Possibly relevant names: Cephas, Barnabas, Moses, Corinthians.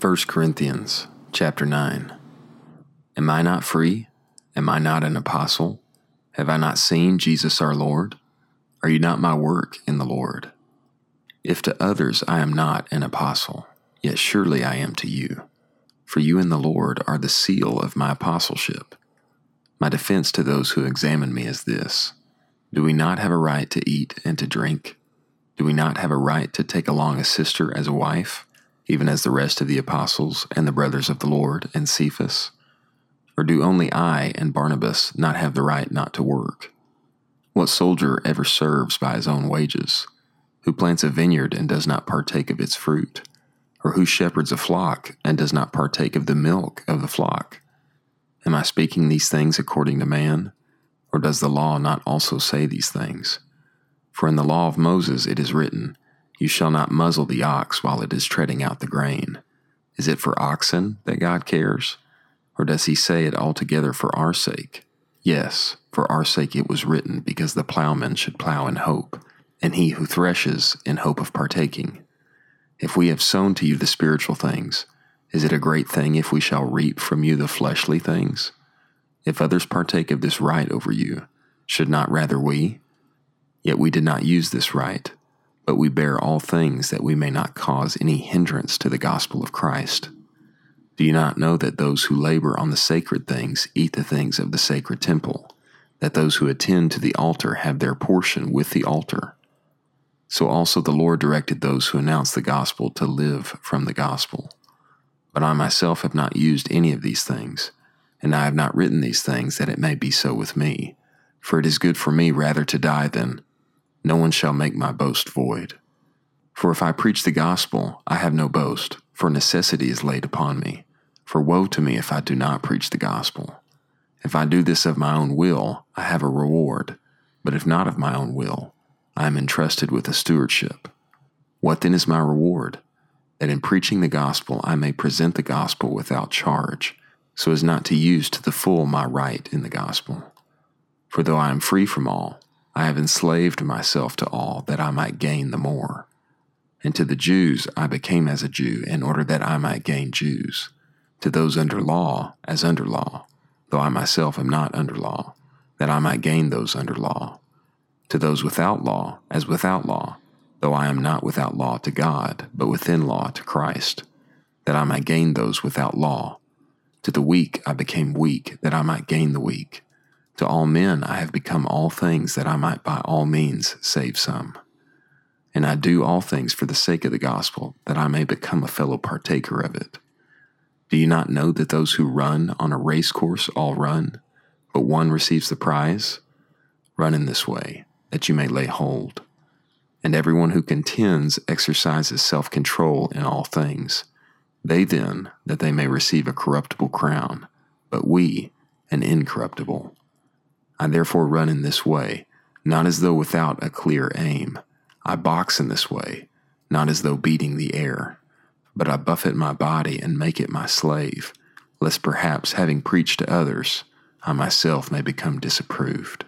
1 Corinthians chapter 9. Am I not free? Am I not an apostle? Have I not seen Jesus our Lord? Are you not my work in the Lord? If to others I am not an apostle, yet surely I am to you. For you and the Lord are the seal of my apostleship. My defense to those who examine me is this: do we not have a right to eat and to drink? Do we not have a right to take along a sister as a wife, even as the rest of the apostles and the brothers of the Lord and Cephas? Or do only I and Barnabas not have the right not to work? What soldier ever serves by his own wages? Who plants a vineyard and does not partake of its fruit? Or who shepherds a flock and does not partake of the milk of the flock? Am I speaking these things according to man? Or does the law not also say these things? For in the law of Moses it is written, "You shall not muzzle the ox while it is treading out the grain." Is it for oxen that God cares? Or does he say it altogether for our sake? Yes, for our sake it was written, because the plowman should plow in hope, and he who threshes in hope of partaking. If we have sown to you the spiritual things, is it a great thing if we shall reap from you the fleshly things? If others partake of this right over you, should not rather we? Yet we did not use this right, but we bear all things that we may not cause any hindrance to the gospel of Christ. Do you not know that those who labor on the sacred things eat the things of the sacred temple, that those who attend to the altar have their portion with the altar? So also the Lord directed those who announce the gospel to live from the gospel. But I myself have not used any of these things, and I have not written these things that it may be so with me. For it is good for me rather to die than. No one shall make my boast void. For if I preach the gospel, I have no boast, for necessity is laid upon me. For woe to me if I do not preach the gospel. If I do this of my own will, I have a reward, but if not of my own will, I am entrusted with a stewardship. What then is my reward? That in preaching the gospel I may present the gospel without charge, so as not to use to the full my right in the gospel. For though I am free from all, I have enslaved myself to all, that I might gain the more. And to the Jews I became as a Jew, in order that I might gain Jews. To those under law, as under law, though I myself am not under law, that I might gain those under law. To those without law, as without law, though I am not without law to God, but within law to Christ, that I might gain those without law. To the weak I became weak, that I might gain the weak. To all men I have become all things, that I might by all means save some. And I do all things for the sake of the gospel, that I may become a fellow partaker of it. Do you not know that those who run on a race course all run, but one receives the prize? Run in this way, that you may lay hold. And everyone who contends exercises self-control in all things. They then, that they may receive a corruptible crown, but we an incorruptible. I therefore run in this way, not as though without a clear aim. I box in this way, not as though beating the air. But I buffet my body and make it my slave, lest perhaps, having preached to others, I myself may become disapproved.